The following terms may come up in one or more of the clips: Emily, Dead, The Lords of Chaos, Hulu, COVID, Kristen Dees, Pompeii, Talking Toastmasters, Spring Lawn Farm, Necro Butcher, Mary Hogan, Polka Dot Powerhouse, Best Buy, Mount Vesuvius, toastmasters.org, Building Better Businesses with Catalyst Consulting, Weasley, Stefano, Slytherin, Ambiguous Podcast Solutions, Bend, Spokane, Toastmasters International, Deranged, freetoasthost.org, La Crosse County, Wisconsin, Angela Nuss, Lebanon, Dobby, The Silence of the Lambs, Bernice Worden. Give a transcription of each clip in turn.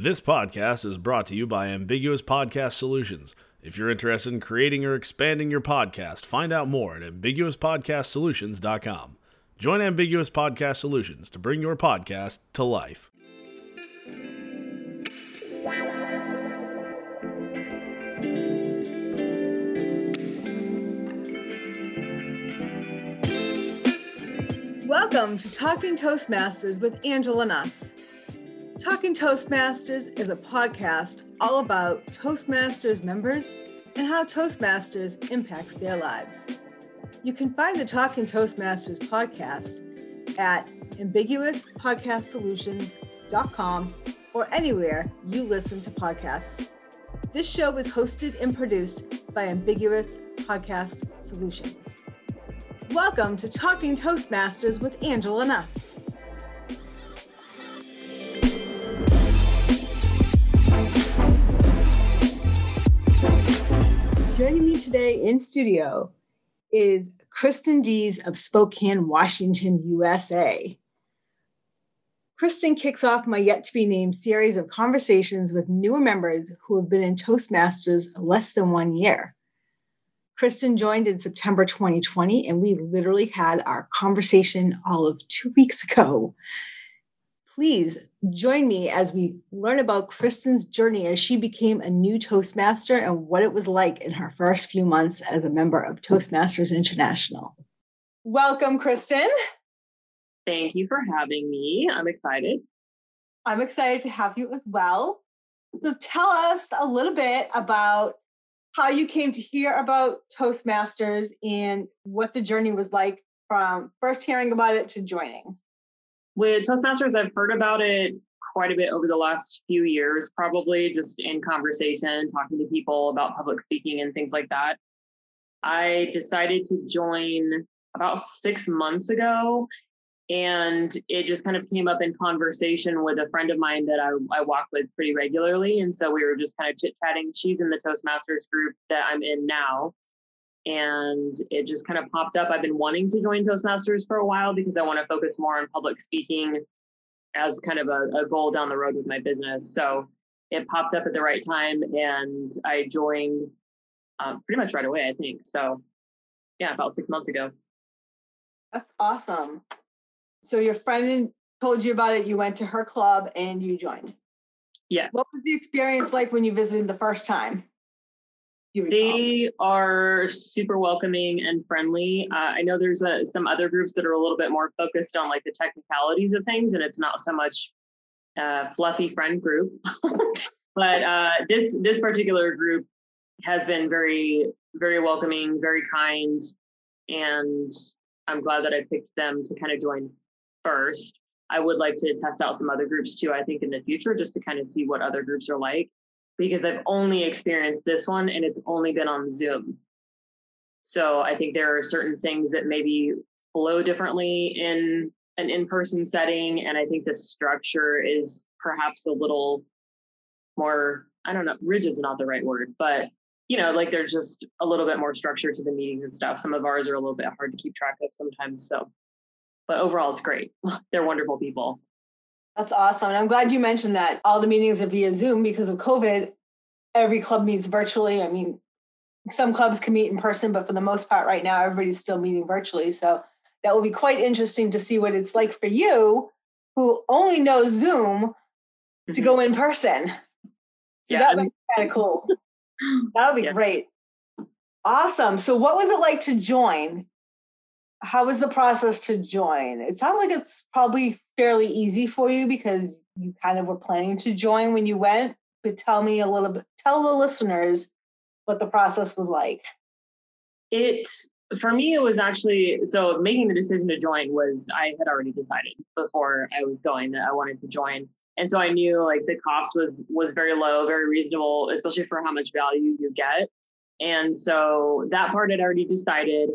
This podcast is brought to you by Ambiguous Podcast Solutions. If you're interested in creating or expanding your podcast, find out more at ambiguouspodcastsolutions.com. Join Ambiguous Podcast Solutions to bring your podcast to life. Welcome to Talking Toastmasters with Angela Nuss. Talking Toastmasters is a podcast all about Toastmasters members and how Toastmasters impacts their lives. You can find the Talking Toastmasters podcast at ambiguouspodcastsolutions.com or anywhere you listen to podcasts. This show is hosted and produced by Ambiguous Podcast Solutions. Welcome to Talking Toastmasters with Angela Nuss. Joining me today in studio is Kristen Dees of Spokane, Washington, USA. Kristen kicks off my yet-to-be-named series of conversations with newer members who have been in Toastmasters less than 1 year. Kristen joined in September 2020, and we literally had our conversation all of 2 weeks ago. Please join me as we learn about Kristen's journey as she became a new Toastmaster and what it was like in her first few months as a member of Toastmasters International. Welcome, Kristen. Thank you for having me. I'm excited. I'm excited to have you as well. So tell us a little bit about how you came to hear about Toastmasters and what the journey was like from first hearing about it to joining. With Toastmasters, I've heard about it quite a bit over the last few years, probably just in conversation, talking to people about public speaking and things like that. I decided to join about 6 months ago, and it just kind of came up in conversation with a friend of mine that I walk with pretty regularly. And so we were just kind of chit-chatting. She's in the Toastmasters group that I'm in now. And it just kind of popped up. I've been wanting to join Toastmasters for a while because I want to focus more on public speaking as kind of a goal down the road with my business. So it popped up at the right time and I joined pretty much right away, I think. So yeah, about 6 months ago. That's awesome. So your friend told you about it. You went to her club and you joined. Yes. What was the experience like when you visited the first time? They are super welcoming and friendly. I know there's some other groups that are a little bit more focused on like the technicalities of things, and it's not so much fluffy friend group. But this particular group has been very, very welcoming, very kind, and I'm glad that I picked them to kind of join first. I would like to test out some other groups too, I think, in the future, just to kind of see what other groups are like, because I've only experienced this one and it's only been on Zoom. So I think there are certain things that maybe flow differently in an in-person setting. And I think the structure is perhaps a little more, I don't know, rigid's not the right word, but you know, like there's just a little bit more structure to the meetings and stuff. Some of ours are a little bit hard to keep track of sometimes. So, but overall it's great. They're wonderful people. That's awesome. And I'm glad you mentioned that all the meetings are via Zoom because of COVID. Every club meets virtually. I mean, some clubs can meet in person, but for the most part right now, everybody's still meeting virtually. So that will be quite interesting to see what it's like for you who only knows Zoom to go in person. So yeah, that would be kind of cool. That would be great. Awesome. So what was it like to join? How was the process to join? It sounds like it's probably fairly easy for you because you kind of were planning to join when you went, but tell me a little bit, tell the listeners what the process was like. For me, it was actually, so making the decision to join was, I had already decided before I was going that I wanted to join. And so I knew like the cost was very low, very reasonable, especially for how much value you get. And so that part had already decided.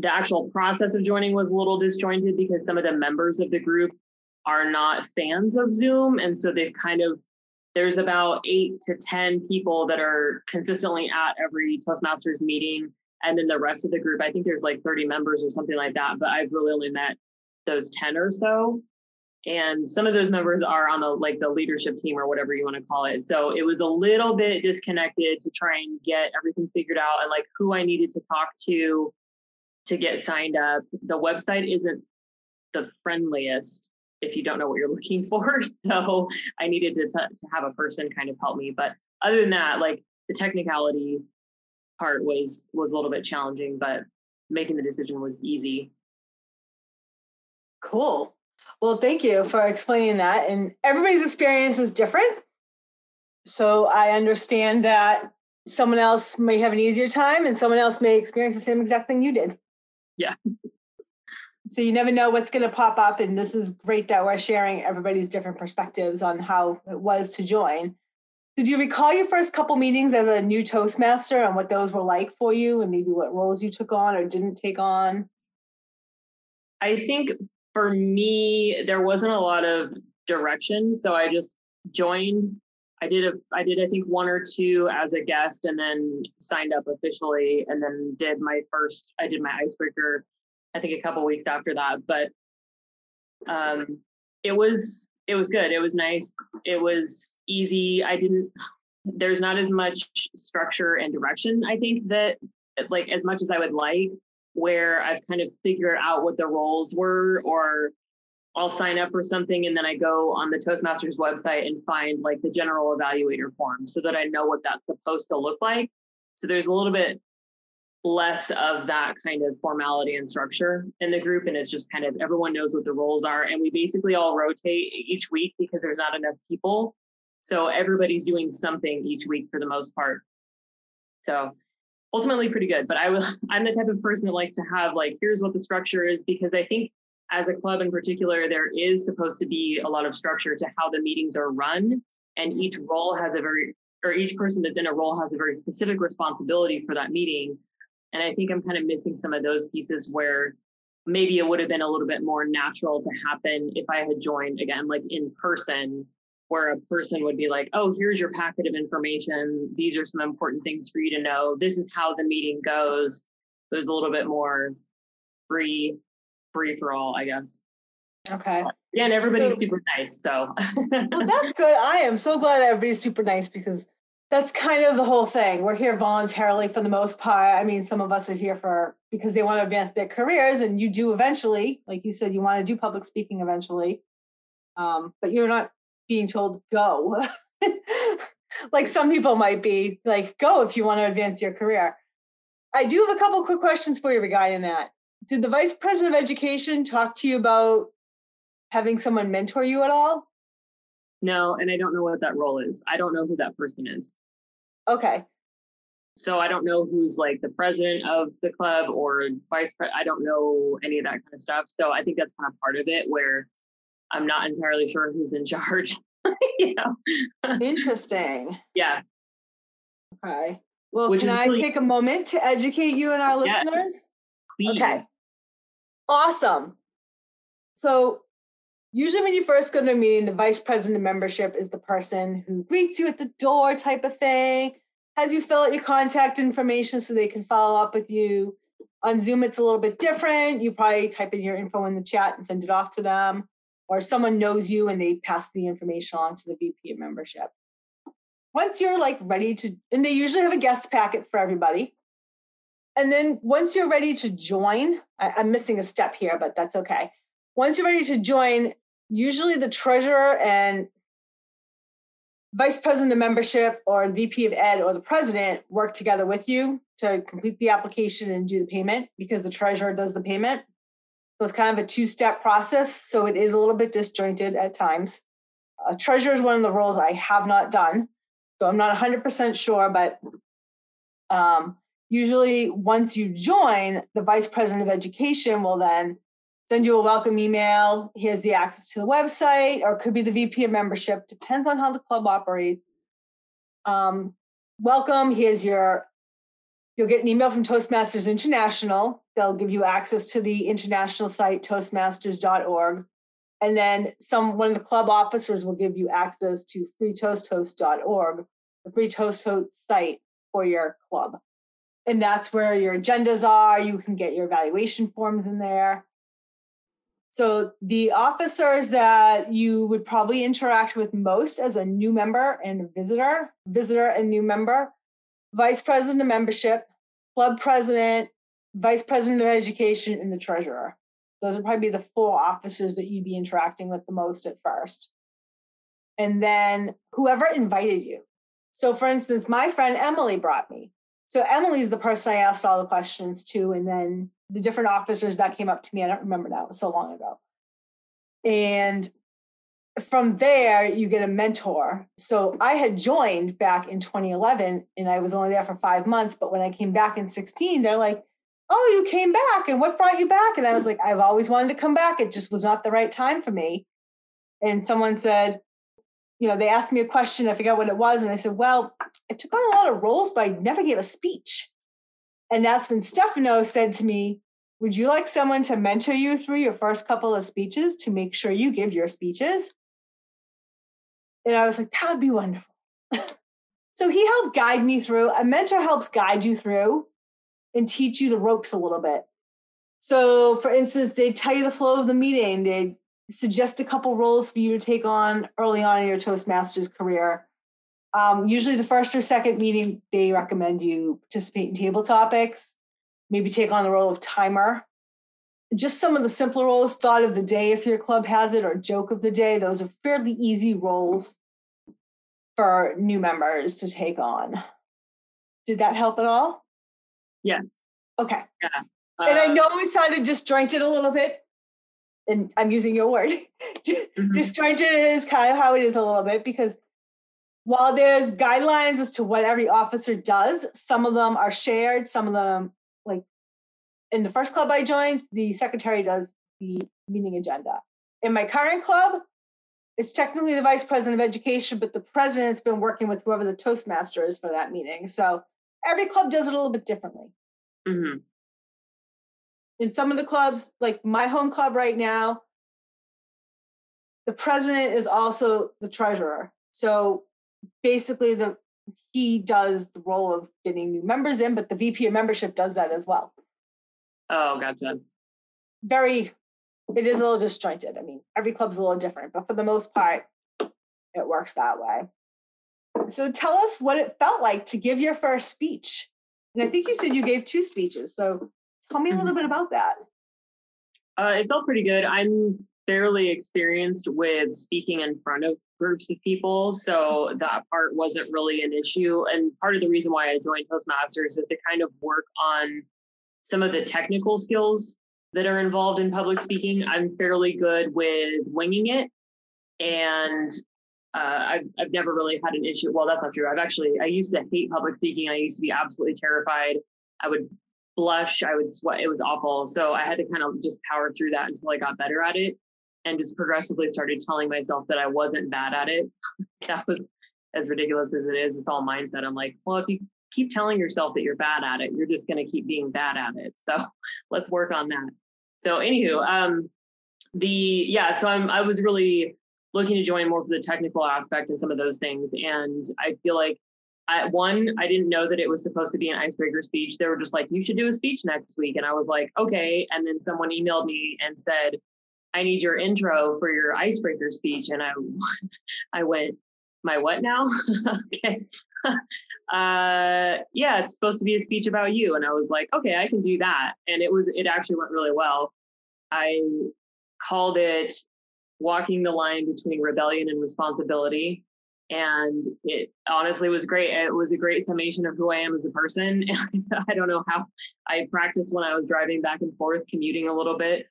The actual process of joining was a little disjointed because some of the members of the group are not fans of Zoom. And so they've kind of, there's about 8 to 10 people that are consistently at every Toastmasters meeting. And then the rest of the group, I think there's like 30 members or something like that, but I've really only met those 10 or so. And some of those members are on the, like, the leadership team or whatever you want to call it. So it was a little bit disconnected to try and get everything figured out and like who I needed to talk to get signed up. The website isn't the friendliest if you don't know what you're looking for. So I needed to have a person kind of help me. But other than that, like the technicality part was a little bit challenging, but making the decision was easy. Cool. Well, thank you for explaining that. And everybody's experience is different. So I understand that someone else may have an easier time and someone else may experience the same exact thing you did. Yeah. So you never know what's going to pop up. And this is great that we're sharing everybody's different perspectives on how it was to join. Did you recall your first couple meetings as a new Toastmaster and what those were like for you and maybe what roles you took on or didn't take on? I think for me, there wasn't a lot of direction. So I just joined. I did, I think, one or two as a guest and then signed up officially and then did my first, I did my icebreaker, I think a couple weeks after that. But it was good. It was nice. It was easy. There's not as much structure and direction, I think, that like as much as I would like, where I've kind of figured out what the roles were, or I'll sign up for something and then I go on the Toastmasters website and find like the general evaluator form so that I know what that's supposed to look like. So there's a little bit less of that kind of formality and structure in the group. And it's just kind of everyone knows what the roles are. And we basically all rotate each week because there's not enough people. So everybody's doing something each week for the most part. So ultimately pretty good. But I'm the type of person that likes to have like, here's what the structure is, because I think as a club in particular, there is supposed to be a lot of structure to how the meetings are run. And each person that's in a role has a very specific responsibility for that meeting. And I think I'm kind of missing some of those pieces where maybe it would have been a little bit more natural to happen if I had joined again, like in person, where a person would be like, oh, here's your packet of information. These are some important things for you to know. This is how the meeting goes. It was a little bit more free for all, I guess. Okay. Yeah, and everybody's super nice. So well, that's good. I am so glad everybody's super nice, because that's kind of the whole thing. We're here voluntarily for the most part. I mean, some of us are here because they want to advance their careers, and you do eventually. Like you said, you want to do public speaking eventually, but you're not being told go. Like some people might be like, go if you want to advance your career. I do have a couple quick questions for you regarding that. Did the Vice President of Education talk to you about having someone mentor you at all? No, and I don't know what that role is. I don't know who that person is. Okay. So I don't know who's like the president of the club or vice president. I don't know any of that kind of stuff. So I think that's kind of part of it where I'm not entirely sure who's in charge. You know? Interesting. Yeah. Okay. Well, can I take a moment to educate you and our listeners? Please. Okay. Awesome. So usually when you first go to a meeting, the vice president of membership is the person who greets you at the door type of thing, has you fill out your contact information so they can follow up with you. On Zoom, it's a little bit different. You probably type in your info in the chat and send it off to them, or someone knows you and they pass the information on to the VP of membership. Once you're like ready to, and they usually have a guest packet for everybody. And then once you're ready to join, I'm missing a step here, but that's okay. Once you're ready to join, usually the treasurer and vice president of membership or VP of ed or the president work together with you to complete the application and do the payment, because the treasurer does the payment. So it's kind of a two-step process. So it is a little bit disjointed at times. Treasurer is one of the roles I have not done. So I'm not 100% sure, but usually once you join, the vice president of education will then send you a welcome email. Here's the access to the website, or it could be the VP of membership. Depends on how the club operates. Welcome. You'll get an email from Toastmasters International. They'll give you access to the international site, toastmasters.org. And then one of the club officers will give you access to freetoasthost.org, the Free Toast Host site for your club. And that's where your agendas are. You can get your evaluation forms in there. So the officers that you would probably interact with most as a new member and visitor and new member, vice president of membership, club president, vice president of education, and the treasurer. Those would probably be the four officers that you'd be interacting with the most at first. And then whoever invited you. So for instance, my friend Emily brought me. So Emily's the person I asked all the questions to, and then the different officers that came up to me. I don't remember now, it was so long ago. And from there, you get a mentor. So I had joined back in 2011, and I was only there for 5 months. But when I came back in 2016, they're like, oh, you came back, and what brought you back? And I was like, I've always wanted to come back. It just was not the right time for me. And someone said, you know, they asked me a question. I forgot what it was. And I said, well, I took on a lot of roles, but I never gave a speech. And that's when Stefano said to me, would you like someone to mentor you through your first couple of speeches to make sure you give your speeches? And I was like, that would be wonderful. So he helped guide me through. A mentor helps guide you through and teach you the ropes a little bit. So for instance, they tell you the flow of the meeting. They suggest a couple roles for you to take on early on in your Toastmasters career. Usually the first or second meeting, they recommend you participate in table topics, maybe take on the role of timer. Just some of the simpler roles, thought of the day if your club has it, or joke of the day. Those are fairly easy roles for new members to take on. Did that help at all? Yes. Okay. Yeah. And I know it sounded disjointed a little bit, and I'm using your word. Disjointed is kind of how it is a little bit, because while there's guidelines as to what every officer does, some of them are shared, some of them, like in the first club I joined, the secretary does the meeting agenda. In my current club, it's technically the vice president of education, but the president's been working with whoever the Toastmaster is for that meeting. So every club does it a little bit differently. Mm-hmm. In some of the clubs, like my home club right now, the president is also the treasurer. So basically he does the role of getting new members in, but the VP of membership does that as well. Oh, gotcha. It is a little disjointed. I mean, every club's a little different, but for the most part, it works that way. So tell us what it felt like to give your first speech. And I think you said you gave 2 speeches. So tell me a little bit about that. It felt pretty good. I'm fairly experienced with speaking in front of groups of people, so that part wasn't really an issue. And part of the reason why I joined Toastmasters is to kind of work on some of the technical skills that are involved in public speaking. I'm fairly good with winging it, and I've never really had an issue. Well, that's not true. I used to hate public speaking. I used to be absolutely terrified. I would blush. I would sweat. It was awful. So I had to kind of just power through that until I got better at it, and just progressively started telling myself that I wasn't bad at it. That was as ridiculous as it is. It's all mindset. I'm like, well, if you keep telling yourself that you're bad at it, you're just going to keep being bad at it. So let's work on that. So anywho, I was really looking to join more for the technical aspect and some of those things. And I feel like I didn't know that it was supposed to be an icebreaker speech. They were just like, you should do a speech next week. And I was like, okay. And then someone emailed me and said, I need your intro for your icebreaker speech. And I went, my what now? Okay. Yeah, it's supposed to be a speech about you. And I was like, okay, I can do that. And it actually went really well. I called it walking the line between rebellion and responsibility. And it honestly was great. It was a great summation of who I am as a person. I don't know how I practiced when I was driving back and forth, commuting a little bit.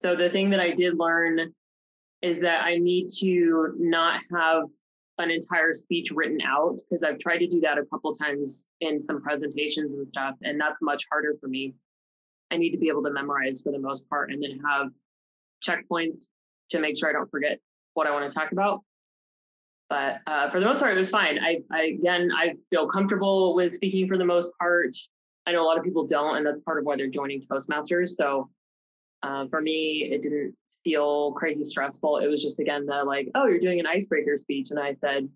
So the thing that I did learn is that I need to not have an entire speech written out, because I've tried to do that a couple times in some presentations and stuff, and that's much harder for me. I need to be able to memorize for the most part, and then have checkpoints to make sure I don't forget what I want to talk about. But for the most part, it was fine. I feel comfortable with speaking for the most part. I know a lot of people don't, and that's part of why they're joining Toastmasters. So for me, it didn't feel crazy stressful. It was just, again, you're doing an icebreaker speech. And I said,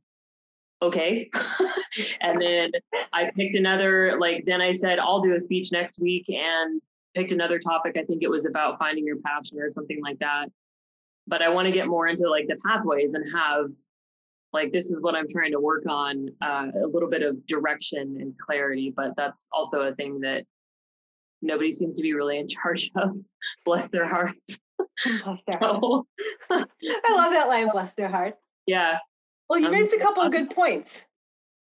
okay. And then I picked another, then I said, I'll do a speech next week. And picked another topic. I think it was about finding your passion or something like that. But I want to get more into like the pathways and have like, this is what I'm trying to work on, a little bit of direction and clarity. But that's also a thing that nobody seems to be really in charge of. Bless their hearts. Bless their hearts. So, I love that line, bless their hearts. Yeah. Well, you raised a couple of good points.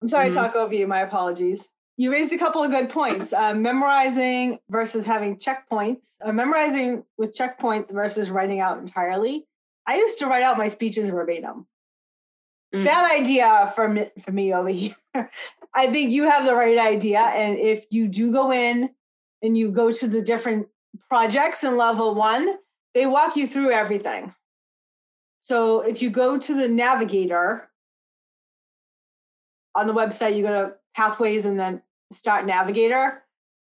I'm sorry to talk over you. My apologies. You raised a couple of good points. Memorizing versus having checkpoints, or memorizing with checkpoints versus writing out entirely. I used to write out my speeches verbatim. Bad idea for me over here. I think you have the right idea. And if you do go in and you go to the different projects in level one, they walk you through everything. So if you go to the navigator on the website, you go to pathways and then start navigator.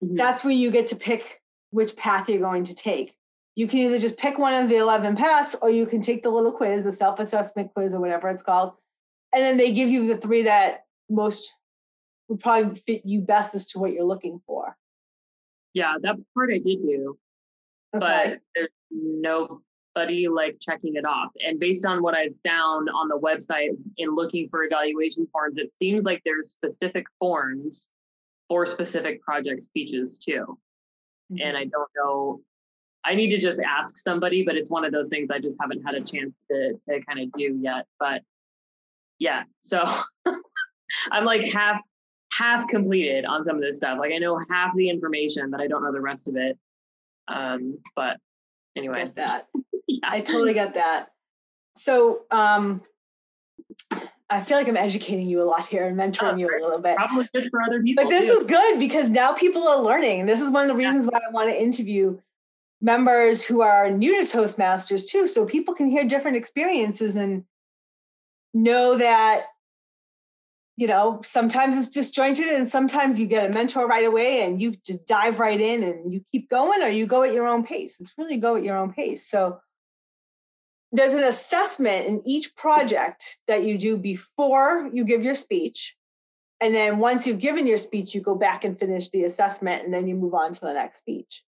Mm-hmm. That's when you get to pick which path you're going to take. You can either just pick one of the 11 paths, or you can take the little quiz, the self-assessment quiz or whatever it's called. And then they give you the three that most would probably fit you best as to what you're looking for. Yeah, that part I did do, okay. But there's nobody like checking it off. And based on what I've found on the website in looking for evaluation forms, it seems like there's specific forms for specific project speeches too. Mm-hmm. And I don't know, I need to just ask somebody, but it's one of those things I just haven't had a chance to kind of do yet. But yeah, so I'm like half completed on some of this stuff. Like I know half the information, but I don't know the rest of it. But anyway. I get that. Yeah. I totally get that. So I feel like I'm educating you a lot here and mentoring you a little bit. Probably good for other people. But this is good because now people are learning. This is one of the reasons why I want to interview members who are new to Toastmasters too. So people can hear different experiences and know that, you know, sometimes it's disjointed and sometimes you get a mentor right away and you just dive right in and you keep going, or you go at your own pace. It's really go at your own pace. So there's an assessment in each project that you do before you give your speech. And then once you've given your speech, you go back and finish the assessment and then you move on to the next speech.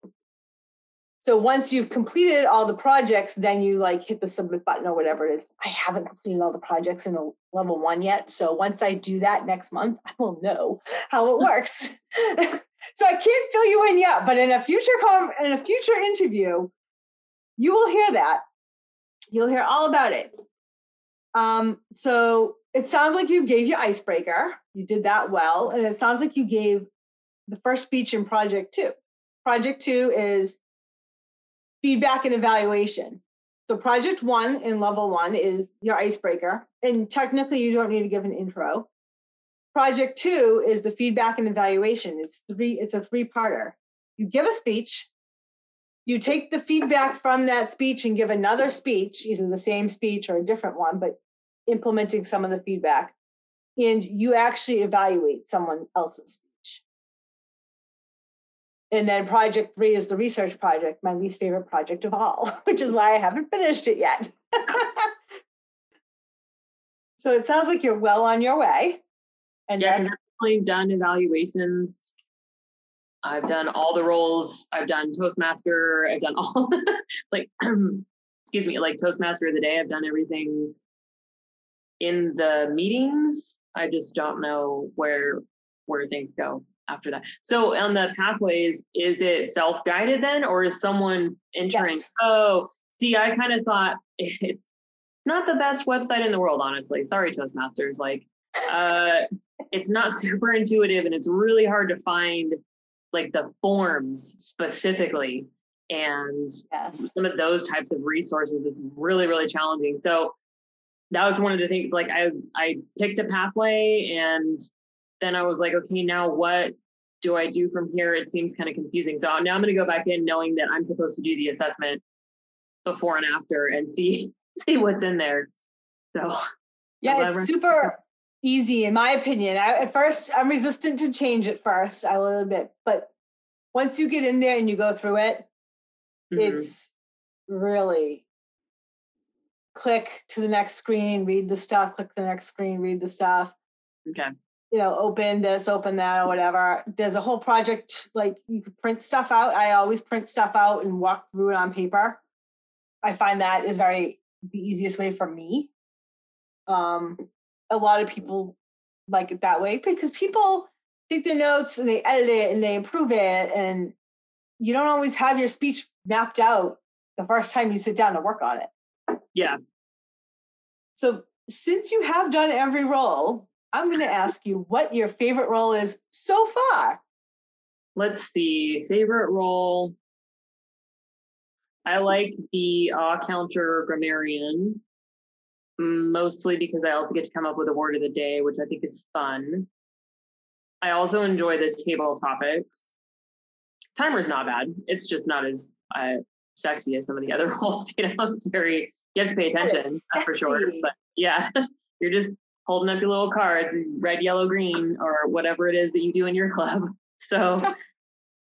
So once you've completed all the projects, then you like hit the submit button or whatever it is. I haven't completed all the projects in level one yet. So once I do that next month, I will know how it works. So I can't fill you in yet, but in a future interview, you will hear that. You'll hear all about it. So it sounds like you gave your icebreaker. You did that well. And it sounds like you gave the first speech in project two. Project two is feedback and evaluation. So project one in level one is your icebreaker. And technically you don't need to give an intro. Project two is the feedback and evaluation. It's a three-parter. You give a speech, you take the feedback from that speech and give another speech, either the same speech or a different one, but implementing some of the feedback. And you actually evaluate someone else's speech. And then project three is the research project, my least favorite project of all, which is why I haven't finished it yet. So it sounds like you're well on your way. And yeah, I've done evaluations. I've done all the roles. I've done Toastmaster. I've done all like Toastmaster of the day. I've done everything in the meetings. I just don't know where things go after that. So on the pathways, is it self-guided then, or is someone entering? Yes. Oh, see, I kind of thought it's not the best website in the world, honestly. Sorry, Toastmasters. Like, it's not super intuitive and it's really hard to find like the forms specifically. And some of those types of resources is really, really challenging. So that was one of the things, like I picked a pathway and then I was like, okay, now what do I do from here? It seems kind of confusing. So now I'm going to go back in knowing that I'm supposed to do the assessment before and after and see what's in there. So yeah, it's super easy in my opinion. At first, I'm resistant to change at first a little bit, but once you get in there and you go through it, it's really click to the next screen, read the stuff, click the next screen, read the stuff. Okay. you know, open this, open that, or whatever. There's a whole project, like you could print stuff out. I always print stuff out and walk through it on paper. I find that is the easiest way for me. A lot of people like it that way because people take their notes and they edit it and they improve it. And you don't always have your speech mapped out the first time you sit down to work on it. Yeah. So since you have done every role, I'm going to ask you what your favorite role is so far. Let's see. Favorite role. I like the counter grammarian, mostly because I also get to come up with a word of the day, which I think is fun. I also enjoy the table topics. Timer's not bad. It's just not as sexy as some of the other roles. You know, it's very, you have to pay attention, that's for sure. But yeah, you're just holding up your little cards, red, yellow, green, or whatever it is that you do in your club. So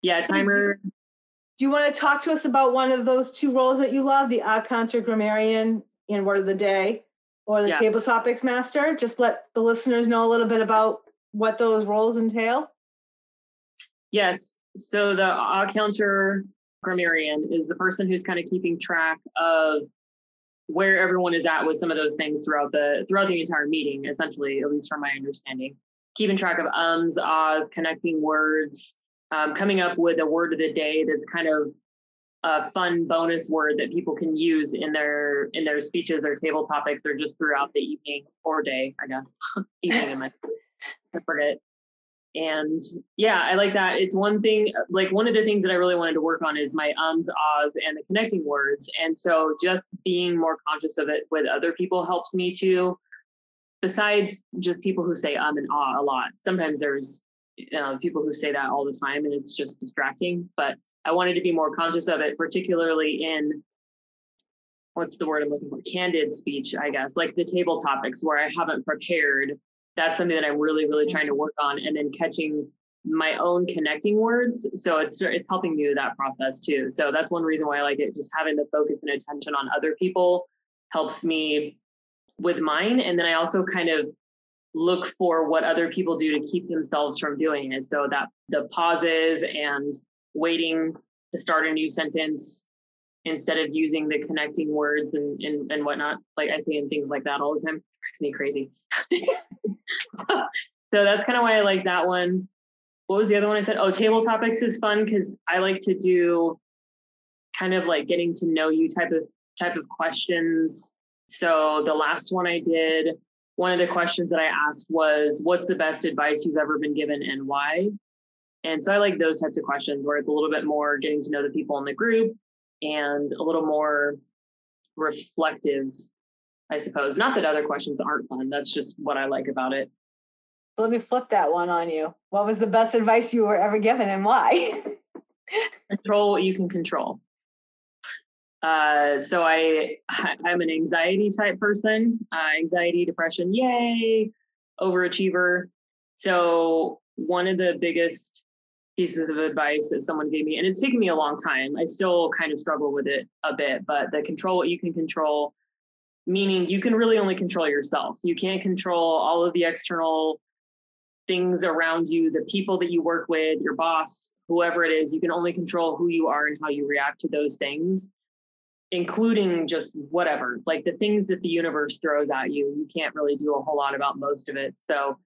yeah, timer. Do you want to talk to us about one of those two roles that you love, the counter grammarian and word of the day, or the table topics master? Just let the listeners know a little bit about what those roles entail. Yes. So the counter grammarian is the person who's kind of keeping track of where everyone is at with some of those things throughout the entire meeting, essentially, at least from my understanding. Keeping track of ums, ahs, connecting words, coming up with a word of the day that's kind of a fun bonus word that people can use in their speeches or table topics or just throughout the evening or day, I guess. Evening, I forget. And yeah, I like that. It's one thing, like one of the things that I really wanted to work on is my ums, ahs, and the connecting words. And so just being more conscious of it with other people helps me too. Besides just people who say and ah a lot. Sometimes there's people who say that all the time and it's just distracting, but I wanted to be more conscious of it, particularly in, what's the word I'm looking for? Candid speech, I guess, like the table topics where I haven't prepared. That's something that I'm really, really trying to work on, and then catching my own connecting words. So it's helping me with that process too. So that's one reason why I like it. Just having the focus and attention on other people helps me with mine. And then I also kind of look for what other people do to keep themselves from doing it. So that the pauses and waiting to start a new sentence instead of using the connecting words and whatnot, like I say in things like that all the time, it makes me crazy. So that's kind of why I like that one. What was the other one I said? Oh, table topics is fun because I like to do kind of like getting to know you type of questions. So the last one I did, one of the questions that I asked was, what's the best advice you've ever been given and why? And so I like those types of questions where it's a little bit more getting to know the people in the group and a little more reflective, I suppose. Not that other questions aren't fun. That's just what I like about it. Let me flip that one on you. What was the best advice you were ever given and why? Control what you can control. So I'm an anxiety type person, anxiety, depression, yay, overachiever. So one of the biggest pieces of advice that someone gave me, and it's taken me a long time, I still kind of struggle with it a bit, but the control what you can control, meaning you can really only control yourself. You can't control all of the external things around you, the people that you work with, your boss, whoever it is. You can only control who you are and how you react to those things, including just whatever, like the things that the universe throws at you. You can't really do a whole lot about most of it. So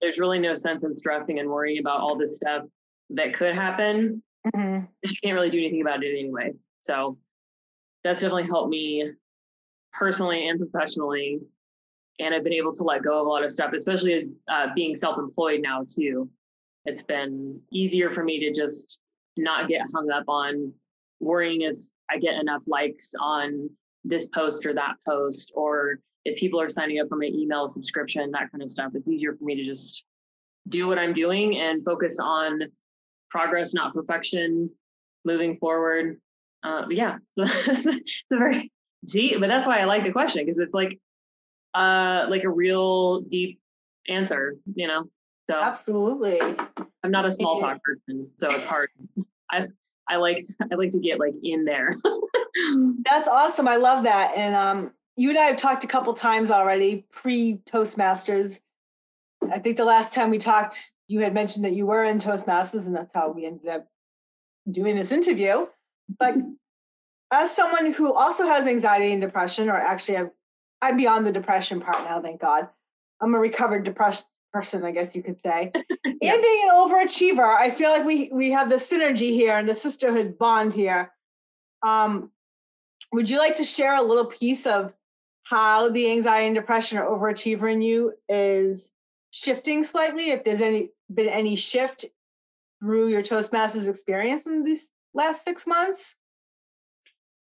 there's really no sense in stressing and worrying about all this stuff that could happen. Mm-hmm. You can't really do anything about it anyway. So that's definitely helped me personally and professionally, and I've been able to let go of a lot of stuff, especially as being self-employed now too. It's been easier for me to just not get hung up on worrying if I get enough likes on this post or that post, or if people are signing up for my email subscription, that kind of stuff. It's easier for me to just do what I'm doing and focus on progress, not perfection, moving forward. It's a very deep, but that's why I like the question, because it's like a real deep answer, you know? So absolutely. I'm not a small talk person, so it's hard. I like to get like in there. That's awesome. I love that. And you and I have talked a couple times already pre Toastmasters I think the last time we talked, you had mentioned that you were in Toastmasters, and that's how we ended up doing this interview. But as someone who also has anxiety and depression, or actually I'm beyond the depression part now, thank God. I'm a recovered depressed person, I guess you could say. Yeah. And being an overachiever, I feel like we have the synergy here and the sisterhood bond here. Would you like to share a little piece of how the anxiety and depression or overachiever in you is shifting slightly, if there's been any shift through your Toastmasters experience in these last 6 months?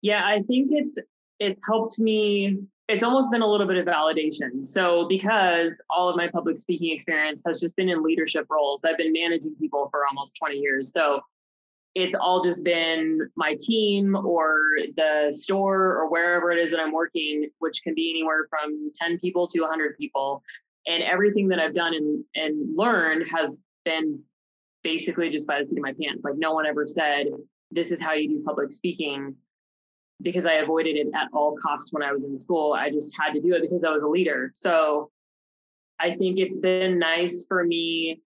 Yeah, I think it's helped me. It's almost been a little bit of validation. So because all of my public speaking experience has just been in leadership roles, I've been managing people for almost 20 years. So it's all just been my team or the store or wherever it is that I'm working, which can be anywhere from 10 people to 100 people. And everything that I've done and learned has been basically just by the seat of my pants. Like no one ever said, this is how you do public speaking, because I avoided it at all costs when I was in school. I just had to do it because I was a leader. So I think it's been nice for me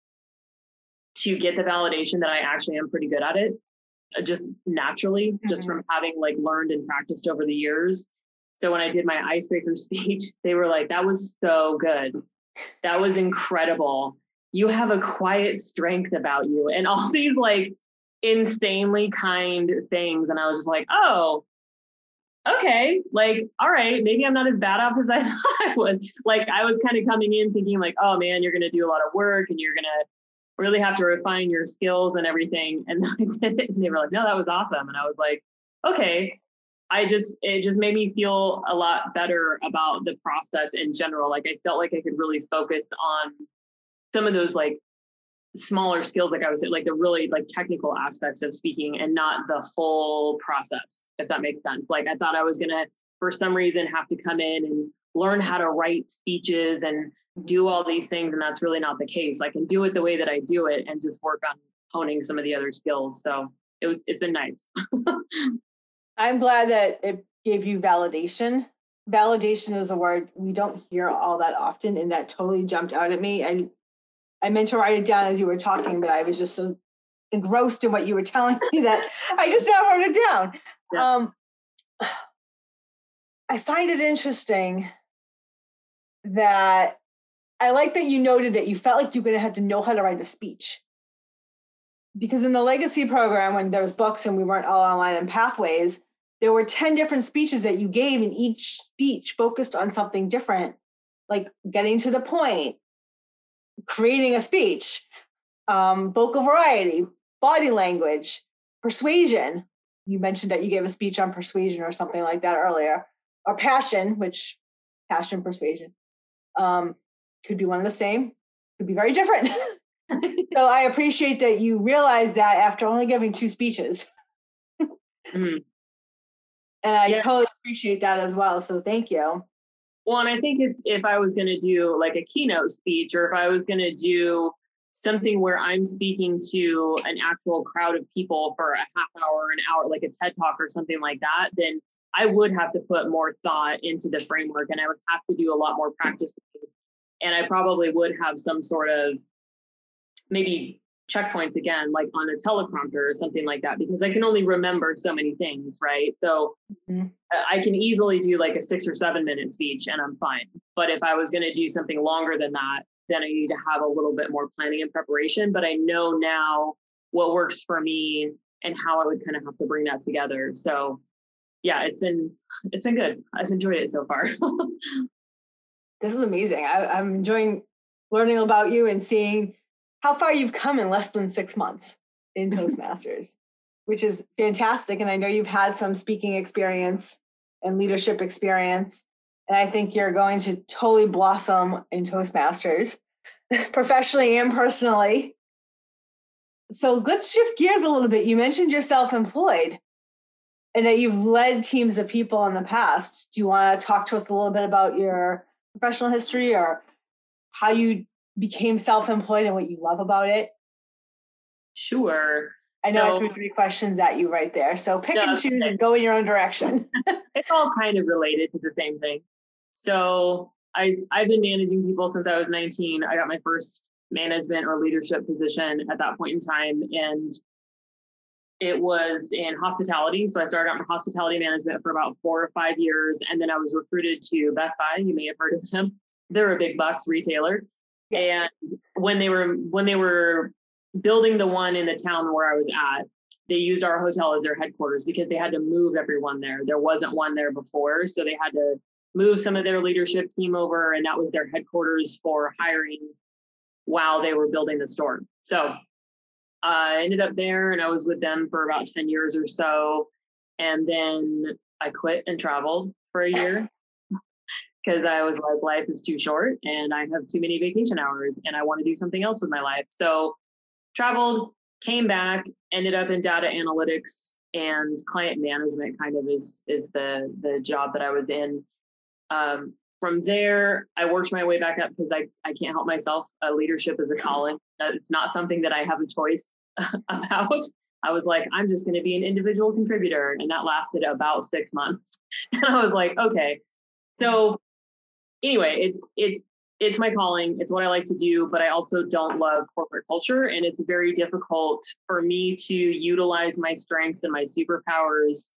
to get the validation that I actually am pretty good at it, just naturally, just from having like learned and practiced over the years. So when I did my icebreaker speech, they were like, that was so good. That was incredible. You have a quiet strength about you, and all these like insanely kind things. And I was just like, oh, okay, like, all right, maybe I'm not as bad off as I thought I was. Like, I was kind of coming in thinking like, oh man, you're going to do a lot of work and you're going to really have to refine your skills and everything. And then I did it, and they were like, no, that was awesome. And I was like, okay, it just made me feel a lot better about the process in general. Like I felt like I could really focus on some of those like smaller skills, like I was like the really like technical aspects of speaking and not the whole process, if that makes sense. Like I thought I was going to, for some reason, have to come in and learn how to write speeches and do all these things. And that's really not the case. I can do it the way that I do it and just work on honing some of the other skills. So it's been nice. I'm glad that it gave you validation. Validation is a word we don't hear all that often, and that totally jumped out at me. I meant to write it down as you were talking, but I was just so engrossed in what you were telling me that I just now wrote it down. Yeah. I find it interesting that I like that you noted that you felt like you're going to have to know how to write a speech. Because in the legacy program, when there was books and we weren't all online and pathways, there were 10 different speeches that you gave, and each speech focused on something different, like getting to the point, creating a speech, vocal variety, body language, persuasion. You mentioned that you gave a speech on persuasion or something like that earlier, or passion, which passion, persuasion, could be one of the same, could be very different. So I appreciate that you realized that after only giving 2 speeches. Mm-hmm. And I totally appreciate that as well. So thank you. Well, and I think if I was going to do like a keynote speech, or if I was going to do something where I'm speaking to an actual crowd of people for a half hour, an hour, like a TED Talk or something like that, then I would have to put more thought into the framework, and I would have to do a lot more practice. And I probably would have some sort of maybe checkpoints again, like on a teleprompter or something like that, because I can only remember so many things, right? So I can easily do like a 6 or 7 minute speech and I'm fine. But if I was going to do something longer than that, then I need to have a little bit more planning and preparation. But I know now what works for me and how I would kind of have to bring that together. So yeah, it's been good. I've enjoyed it so far. This is amazing. I'm enjoying learning about you and seeing how far you've come in less than 6 months in Toastmasters, which is fantastic. And I know you've had some speaking experience and leadership experience, and I think you're going to totally blossom in Toastmasters, professionally and personally. So let's shift gears a little bit. You mentioned you're self-employed and that you've led teams of people in the past. Do you want to talk to us a little bit about your professional history or how you became self-employed and what you love about it? Sure. I know I threw 3 questions at you right there. So pick and choose and go in your own direction. It's all kind of related to the same thing. So I've been managing people since I was 19. I got my first management or leadership position at that point in time, and it was in hospitality. So I started out in hospitality management for about 4 or 5 years, and then I was recruited to Best Buy. You may have heard of them. They're a big box retailer. Yes. And when they were building the one in the town where I was at, they used our hotel as their headquarters because they had to move everyone there. There wasn't one there before, so they had to move some of their leadership team over, and that was their headquarters for hiring while they were building the store. So I ended up there, and I was with them for about 10 years or so. And then I quit and traveled for a year because I was like, life is too short and I have too many vacation hours and I want to do something else with my life. So traveled, came back, ended up in data analytics and client management kind of is the job that I was in. From there, I worked my way back up because I can't help myself. Leadership is a calling. It's not something that I have a choice about. I was like, I'm just going to be an individual contributor. And that lasted about 6 months. And I was like, okay. So anyway, it's my calling. It's what I like to do, but I also don't love corporate culture. And it's very difficult for me to utilize my strengths and my superpowers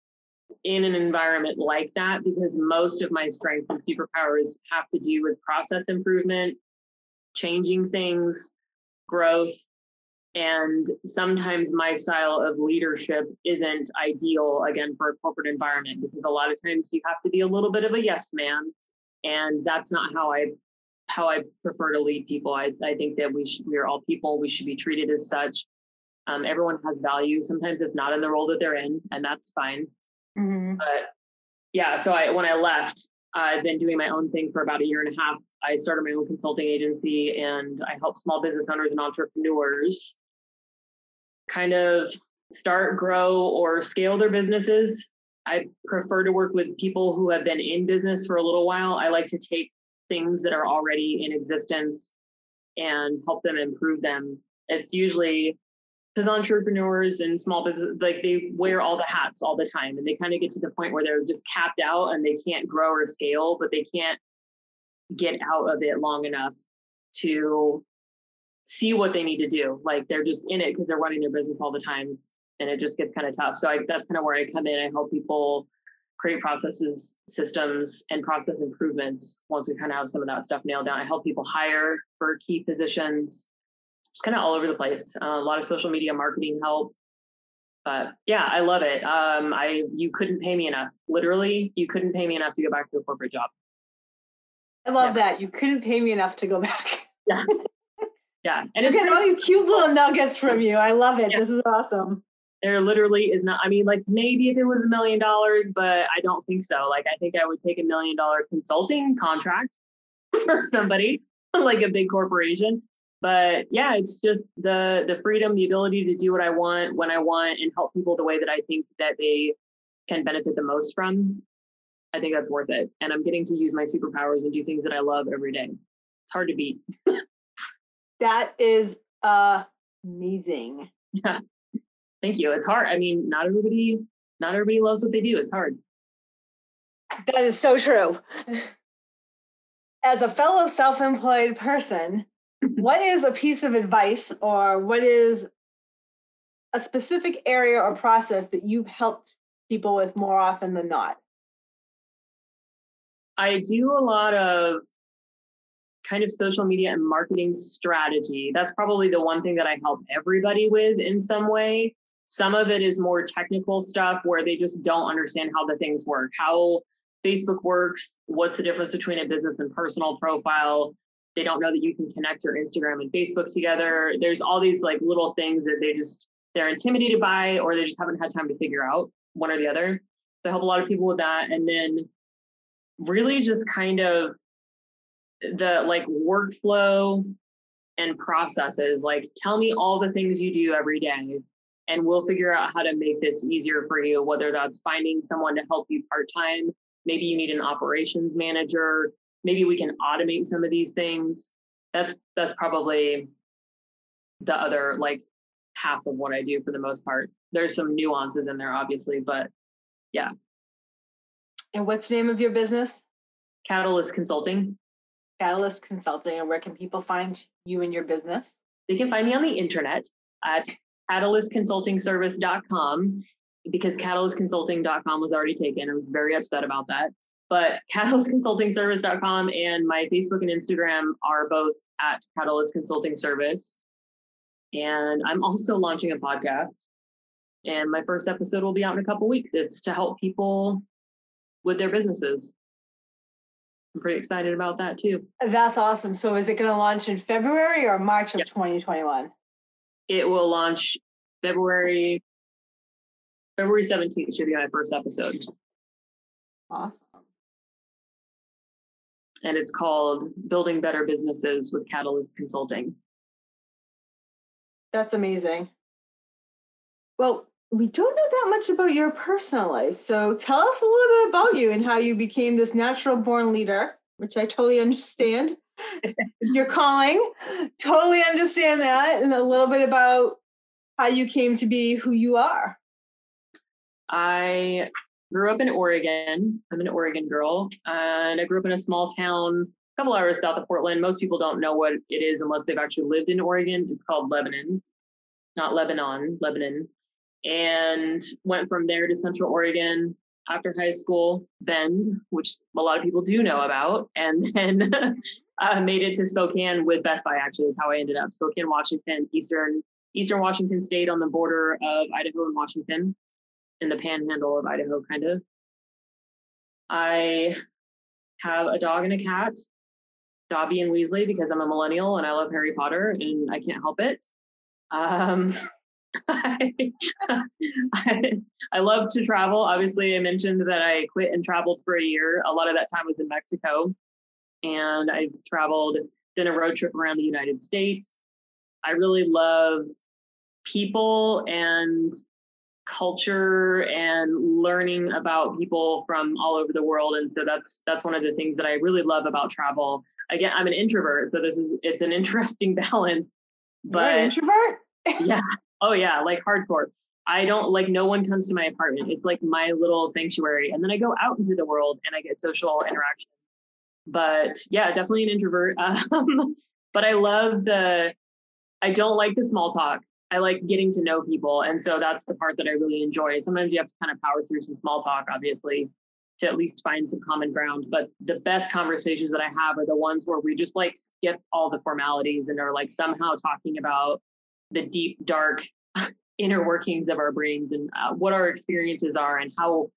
in an environment like that, because most of my strengths and superpowers have to do with process improvement, changing things, growth. And sometimes my style of leadership isn't ideal, again, for a corporate environment, because a lot of times you have to be a little bit of a yes man. And that's not how I prefer to lead people. I think that we are all people. We should be treated as such. Everyone has value. Sometimes it's not in the role that they're in, and that's fine. Mm-hmm. But yeah, so when I left, I've been doing my own thing for about 1.5 years. I started my own consulting agency, and I help small business owners and entrepreneurs kind of start, grow, or scale their businesses. I prefer to work with people who have been in business for a little while. I like to take things that are already in existence and help them improve them. It's usually because entrepreneurs and small business, like, they wear all the hats all the time, and they kind of get to the point where they're just capped out and they can't grow or scale, but they can't get out of it long enough to see what they need to do. Like, they're just in it because they're running their business all the time, and it just gets kind of tough. So that's kind of where I come in. I help people create processes, systems, and process improvements. Once we kind of have some of that stuff nailed down, I help people hire for key positions. It's kind of all over the place. A lot of social media marketing help, but yeah, I love it. You couldn't pay me enough. Literally, you couldn't pay me enough to go back to a corporate job. I love that. You couldn't pay me enough to go back. Yeah. Yeah. And it's all these cute little nuggets from you. I love it. Yeah. This is awesome. There literally is not, I mean, like, maybe if it was $1 million, but I don't think so. Like, I think I would take $1 million consulting contract for somebody, like a big corporation. But yeah, it's just the freedom, the ability to do what I want, when I want, and help people the way that I think that they can benefit the most from. I think that's worth it. And I'm getting to use my superpowers and do things that I love every day. It's hard to beat. That is amazing. Yeah. Thank you. It's hard. I mean, not everybody loves what they do. It's hard. That is so true. As a fellow self-employed person, what is a piece of advice, or what is a specific area or process that you've helped people with more often than not? I do a lot of kind of social media and marketing strategy. That's probably the one thing that I help everybody with in some way. Some of it is more technical stuff where they just don't understand how the things work, how Facebook works, what's the difference between a business and personal profile. They don't know that you can connect your Instagram and Facebook together. There's all these like little things that they're intimidated by, or they just haven't had time to figure out, one or the other. So I help a lot of people with that. And then really just kind of the like workflow and processes, like, tell me all the things you do every day, and we'll figure out how to make this easier for you, whether that's finding someone to help you part-time. Maybe you need an operations manager. Maybe we can automate some of these things. That's probably the other like half of what I do for the most part. There's some nuances in there, obviously, but yeah. And what's the name of your business? Catalyst Consulting. Catalyst Consulting, and where can people find you and your business? They can find me on the internet at catalystconsultingservice.com, because catalystconsulting.com was already taken. I was very upset about that. But catalystconsultingservice.com and my Facebook and Instagram are both at Catalyst Consulting Service. And I'm also launching a podcast. And my first episode will be out in a couple of weeks. It's to help people with their businesses. I'm pretty excited about that too. That's awesome. So is it going to launch in February or March of 2021? It will launch February 17th should be my first episode. Awesome. And it's called Building Better Businesses with Catalyst Consulting. That's amazing. Well, we don't know that much about your personal life. So tell us a little bit about you and how you became this natural born leader, which I totally understand. It's your calling. Totally understand that. And a little bit about how you came to be who you are. I grew up in Oregon. I'm an Oregon girl. And I grew up in a small town a couple hours south of Portland. Most people don't know what it is unless they've actually lived in Oregon. It's called Lebanon, not Lebanon, Lebanon. And went from there to Central Oregon after high school, Bend, which a lot of people do know about. And then made it to Spokane with Best Buy, actually, is how I ended up. Spokane, Washington, Eastern Washington State on the border of Idaho and Washington, in the panhandle of Idaho, kind of. I have a dog and a cat, Dobby and Weasley, because I'm a millennial and I love Harry Potter and I can't help it. I love to travel. Obviously, I mentioned that I quit and traveled for a year. A lot of that time was in Mexico, and I've traveled, done a road trip around the United States. I really love people and culture and learning about people from all over the world. And so that's one of the things that I really love about travel. Again, I'm an introvert, so it's an interesting balance. But you're an introvert? Yeah. Oh yeah, like hardcore. I don't like, no one comes to my apartment. It's like my little sanctuary. And then I go out into the world and I get social interaction. But yeah, definitely an introvert. But I don't like the small talk. I like getting to know people. And so that's the part that I really enjoy. Sometimes you have to kind of power through some small talk, obviously, to at least find some common ground. But the best conversations that I have are the ones where we just like skip all the formalities and are like somehow talking about the deep, dark inner workings of our brains and what our experiences are and how,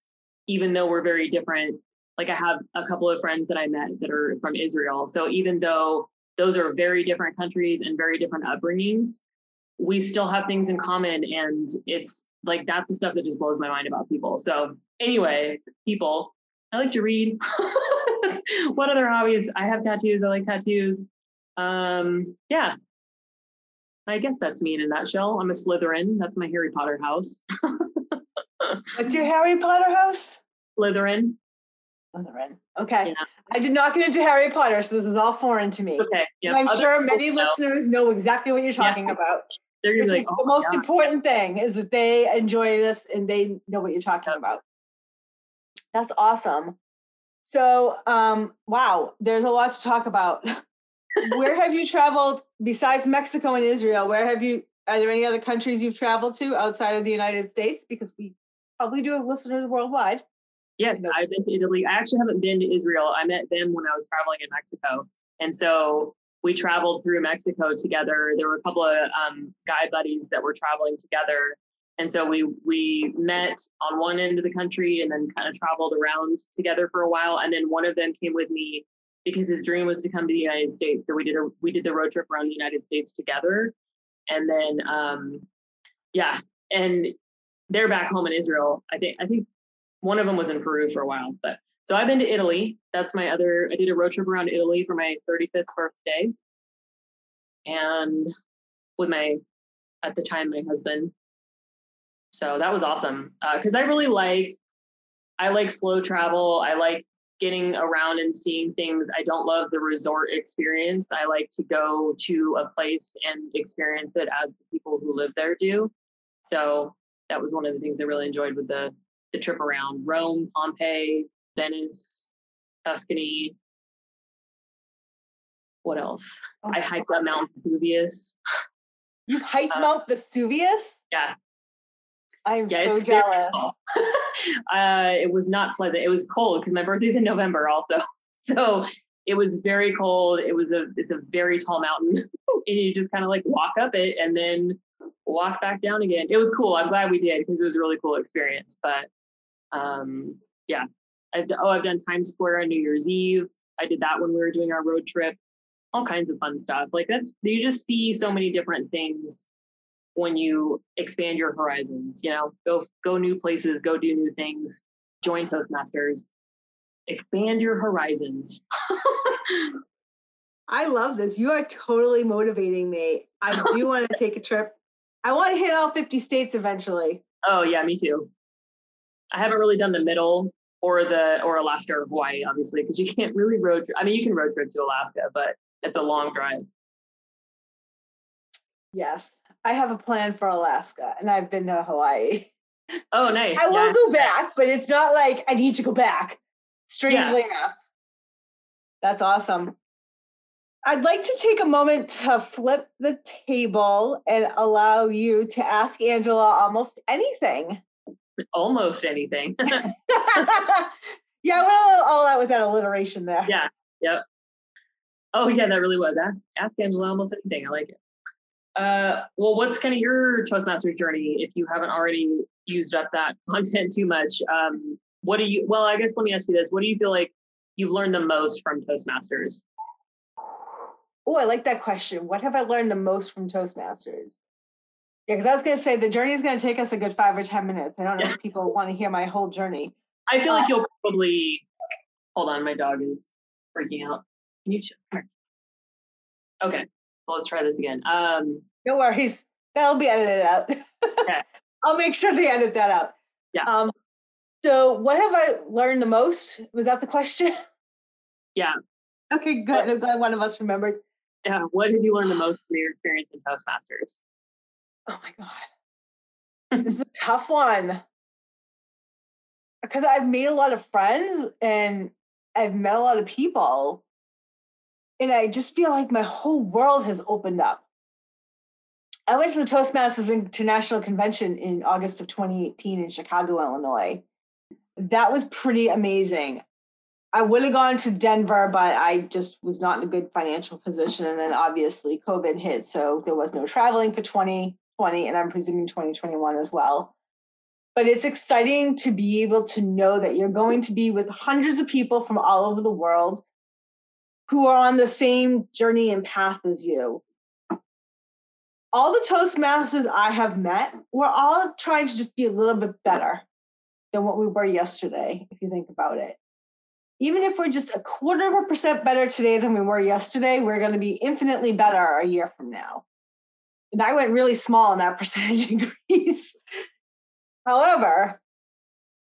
even though we're very different, like I have a couple of friends that I met that are from Israel. So even though those are very different countries and very different upbringings, we still have things in common. And it's like, that's the stuff that just blows my mind about people. So anyway, people, I like to read. What other hobbies? I have tattoos. I like tattoos. Yeah. I guess that's me in a nutshell. I'm a Slytherin. That's my Harry Potter house. What's your Harry Potter house? Slytherin. Okay. Yeah. I did not get into Harry Potter, so this is all foreign to me. Okay. Yep. I'm sure many listeners know exactly what you're talking about. They're gonna be like, the most important thing is that they enjoy this and they know what you're talking about. That's awesome. So, wow, there's a lot to talk about. Where have you traveled besides Mexico and Israel? Are there any other countries you've traveled to outside of the United States? Because we probably do have listeners worldwide. Yes, I've been to Italy. I actually haven't been to Israel. I met them when I was traveling in Mexico. And so we traveled through Mexico together. There were a couple of guy buddies that were traveling together. And so we met on one end of the country and then kind of traveled around together for a while. And then one of them came with me because his dream was to come to the United States. So we did the road trip around the United States together. And then, and they're back home in Israel. I think one of them was in Peru for a while, but so I've been to Italy. That's I did a road trip around Italy for my 35th birthday. And with my husband. So that was awesome. Cause I like slow travel. I like getting around and seeing things. I don't love the resort experience. I like to go to a place and experience it as the people who live there do. So that was one of the things I really enjoyed with the trip around Rome, Pompeii, Venice, Tuscany. What else? Okay. I hiked up Mount Vesuvius. You've hiked Mount Vesuvius? Yeah. I'm so jealous. It was not pleasant. It was cold because my birthday's in November also. So it was very cold. It's a very tall mountain. And you just kind of like walk up it and then walk back down again. It was cool. I'm glad we did because it was a really cool experience. But yeah. I've done Times Square on New Year's Eve. I did that when we were doing our road trip. All kinds of fun stuff. Like you just see so many different things when you expand your horizons, you know, go new places, go do new things, join Toastmasters, expand your horizons. I love this. You are totally motivating me. I do want to take a trip. I want to hit all 50 states eventually. Oh yeah, me too. I haven't really done the middle or Alaska or Hawaii, obviously, because you can't really road trip. I mean, you can road trip to Alaska, but it's a long drive. Yes. I have a plan for Alaska and I've been to Hawaii. Oh, nice. I will go back, but it's not like I need to go back. Strangely enough. That's awesome. I'd like to take a moment to flip the table and allow you to ask Angela almost anything. Almost anything. Yeah, well, all that with that alliteration there. Yeah. Yep. Oh yeah, that really was. Ask Angela almost anything. I like it. Well, what's kind of your Toastmasters journey? If you haven't already used up that content too much, I guess let me ask you this. What do you feel like you've learned the most from Toastmasters? Oh, I like that question. What have I learned the most from Toastmasters? Yeah. Cause I was going to say the journey is going to take us a good 5 or 10 minutes. I don't know if people want to hear my whole journey. I feel like you'll probably, hold on. My dog is freaking out. Can you check? Okay. So let's try this again. No worries. That'll be edited out. Okay. I'll make sure they edit that out. Yeah. So what have I learned the most? Was that the question? Yeah. Okay, good. I'm glad one of us remembered. Yeah. What have you learned the most from your experience in Toastmasters? Oh my God. This is a tough one. Because I've made a lot of friends and I've met a lot of people. And I just feel like my whole world has opened up. I went to the Toastmasters International Convention in August of 2018 in Chicago, Illinois. That was pretty amazing. I would have gone to Denver, but I just was not in a good financial position. And then obviously COVID hit. So there was no traveling for 2020 and I'm presuming 2021 as well. But it's exciting to be able to know that you're going to be with hundreds of people from all over the world who are on the same journey and path as you. All the Toastmasters I have met, we're all trying to just be a little bit better than what we were yesterday, if you think about it. Even if we're just 0.25% better today than we were yesterday, we're going to be infinitely better a year from now. And I went really small in that percentage increase. However,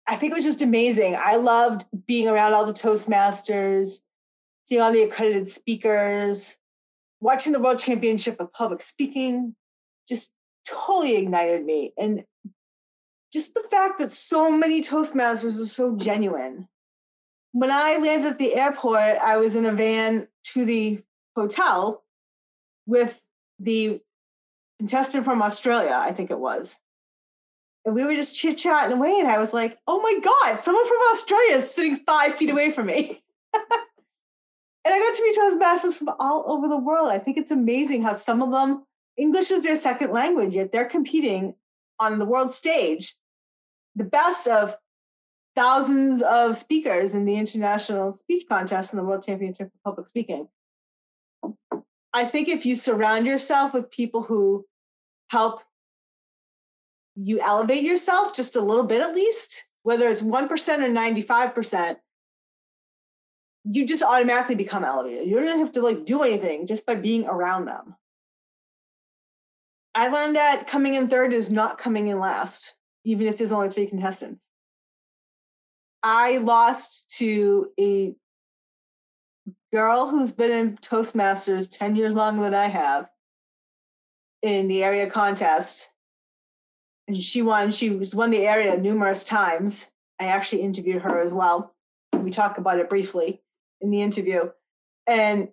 I think it was just amazing. I loved being around all the Toastmasters, seeing all the accredited speakers, watching the World Championship of Public Speaking, just totally ignited me. And just the fact that so many Toastmasters are so genuine. When I landed at the airport, I was in a van to the hotel with the contestant from Australia, I think it was. And we were just chit-chatting away. And I was like, oh my God, someone from Australia is sitting 5 feet away from me. And I got to meet Toastmasters from all over the world. I think it's amazing how some of them, English is their second language, yet they're competing on the world stage, the best of thousands of speakers in the international speech contest and the World Championship of Public Speaking. I think if you surround yourself with people who help you elevate yourself just a little bit at least, whether it's 1% or 95%, you just automatically become elevated. You don't have to like do anything just by being around them. I learned that coming in third is not coming in last, even if there's only 3 contestants. I lost to a girl who's been in Toastmasters 10 years longer than I have in the area contest. And she won the area numerous times. I actually interviewed her as well. We talk about it briefly in the interview. And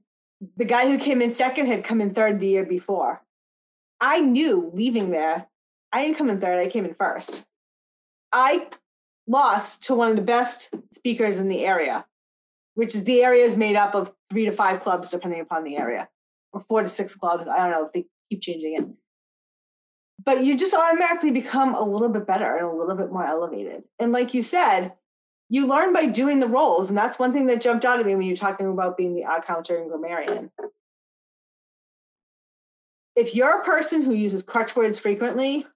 the guy who came in second had come in third the year before. I knew leaving there, I didn't come in third, I came in first. I lost to one of the best speakers in the area, which is the area is made up of 3 to 5 clubs, depending upon the area, or 4 to 6 clubs. I don't know. They keep changing it. But you just automatically become a little bit better and a little bit more elevated. And like you said, you learn by doing the roles. And that's one thing that jumped out at me when you're talking about being the odd counter and grammarian. If you're a person who uses crutch words frequently,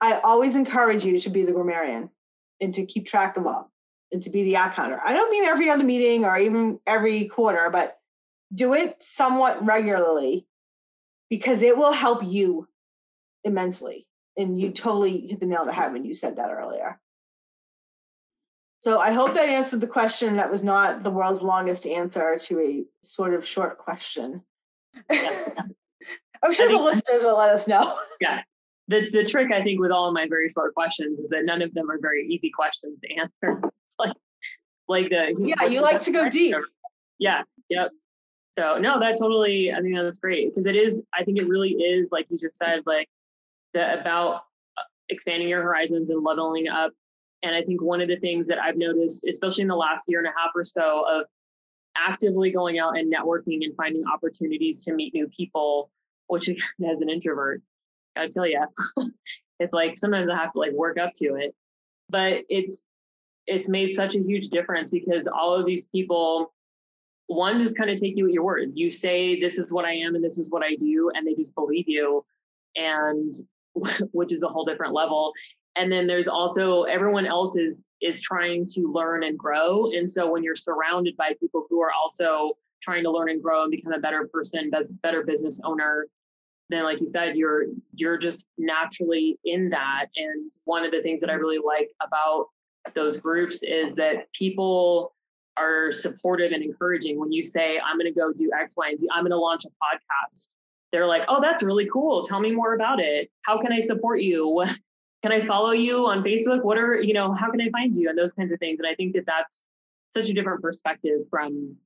I always encourage you to be the grammarian and to keep track of all and to be the odd counter. I don't mean every other meeting or even every quarter, but do it somewhat regularly because it will help you immensely. And you totally hit the nail on the head when you said that earlier. So I hope that answered the question. That was not the world's longest answer to a sort of short question. I'm sure the listeners will let us know. Yeah. The trick, I think, with all of my very short questions is that none of them are very easy questions to answer. You like to go deep. Yeah. Yep. So no, that totally, I think that's great because it is, I think it really is, like you just said, like the about expanding your horizons and leveling up. And I think one of the things that I've noticed, especially in the last year and a half or so, of actively going out and networking and finding opportunities to meet new people, which as an introvert, I tell you, it's like sometimes I have to like work up to it, but it's made such a huge difference because all of these people, one, just kind of take you at your word. You say, this is what I am and this is what I do. And they just believe you, and which is a whole different level. And then there's also everyone else is trying to learn and grow. And so when you're surrounded by people who are also trying to learn and grow and become a better person, better business owner, then like you said, you're just naturally in that. And one of the things that I really like about those groups is that people are supportive and encouraging. When you say, I'm going to go do X, Y, and Z, I'm going to launch a podcast, they're like, oh, that's really cool. Tell me more about it. How can I support you? Can I follow you on Facebook? What are, how can I find you? And those kinds of things. And I think that that's such a different perspective from,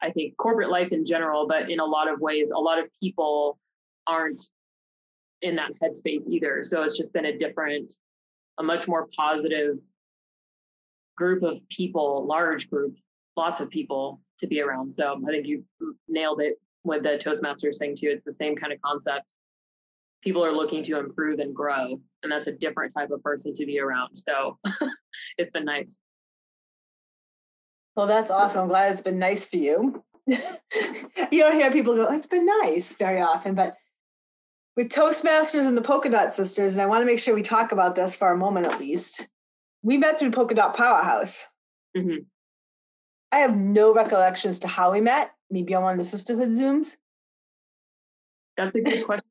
I think, corporate life in general, but in a lot of ways, a lot of people aren't in that headspace either. So it's just been a much more positive group of people, large group, lots of people to be around. So I think you nailed it with the Toastmasters thing too. It's the same kind of concept. People are looking to improve and grow, and that's a different type of person to be around. So it's been nice. Well, that's awesome. I'm glad it's been nice for you. You don't hear people go, it's been nice very often, but with Toastmasters and the Polka Dot Sisters, and I want to make sure we talk about this for a moment at least, we met through Polka Dot Powerhouse. Mm-hmm. I have no recollections to how we met, maybe on one of the sisterhood Zooms. That's a good question.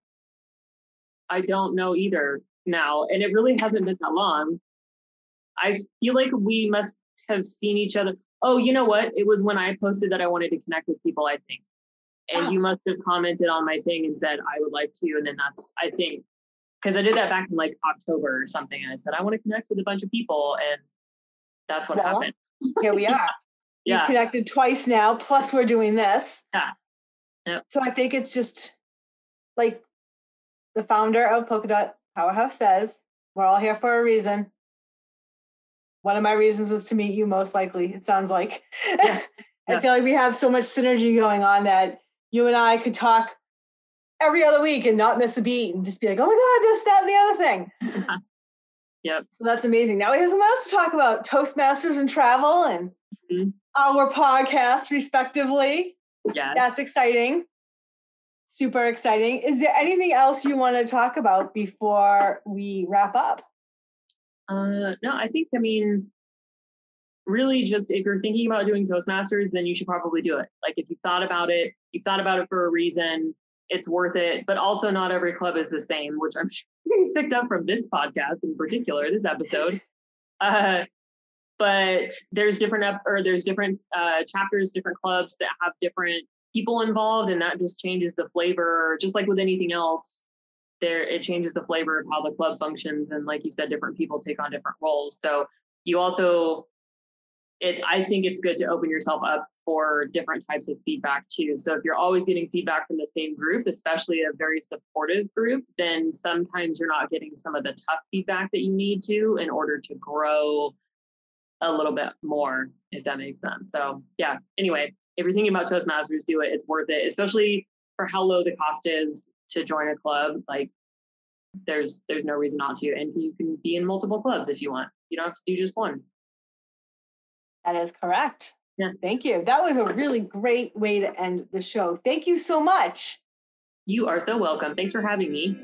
I don't know either now, and it really hasn't been that long. I feel like we must have seen each other. Oh, you know what? It was when I posted that I wanted to connect with people, I think. And you must have commented on my thing and said, I would like to. And then that's, I think, because I did that back in like October or something. And I said, I want to connect with a bunch of people. And that's what happened. Here we are. Yeah. We've connected twice now. Plus we're doing this. Yeah. Yep. So I think it's just like the founder of Polka Dot Powerhouse says, we're all here for a reason. One of my reasons was to meet you, most likely, it sounds like. Yeah. I feel like we have so much synergy going on that you and I could talk every other week and not miss a beat and just be like, oh my God, this, that, and the other thing. Yeah. So that's amazing. Now we have something else to talk about, Toastmasters and travel and our podcast, respectively. Yeah. That's exciting. Super exciting. Is there anything else you want to talk about before we wrap up? No, I think, really just if you're thinking about doing Toastmasters, then you should probably do it. Like if you've thought about it for a reason, it's worth it. But also not every club is the same, which I'm sure you picked up from this podcast in particular, this episode. But there's different chapters, different clubs that have different people involved, and that just changes the flavor, just like with anything else. It changes the flavor of how the club functions. And like you said, different people take on different roles. So you also I think it's good to open yourself up for different types of feedback too. So if you're always getting feedback from the same group, especially a very supportive group, then sometimes you're not getting some of the tough feedback that you need to in order to grow a little bit more, if that makes sense. So yeah, anyway, if you're thinking about Toastmasters, do it. It's worth it, especially for how low the cost is to join a club. Like there's no reason not to. And you can be in multiple clubs if you want. You don't have to do just one. That is correct. Yeah. Thank you. That was a really great way to end the show. Thank you so much. You are so welcome. Thanks for having me.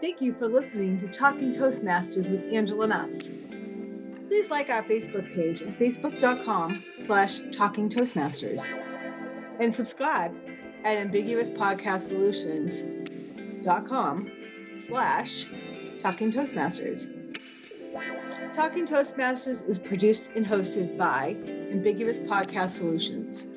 Thank you for listening to Talking Toastmasters with Angela Nuss. Please like our Facebook page at facebook.com/Talking Toastmasters and subscribe at ambiguouspodcastsolutions.com/Talking Toastmasters. Talking Toastmasters is produced and hosted by Ambiguous Podcast Solutions.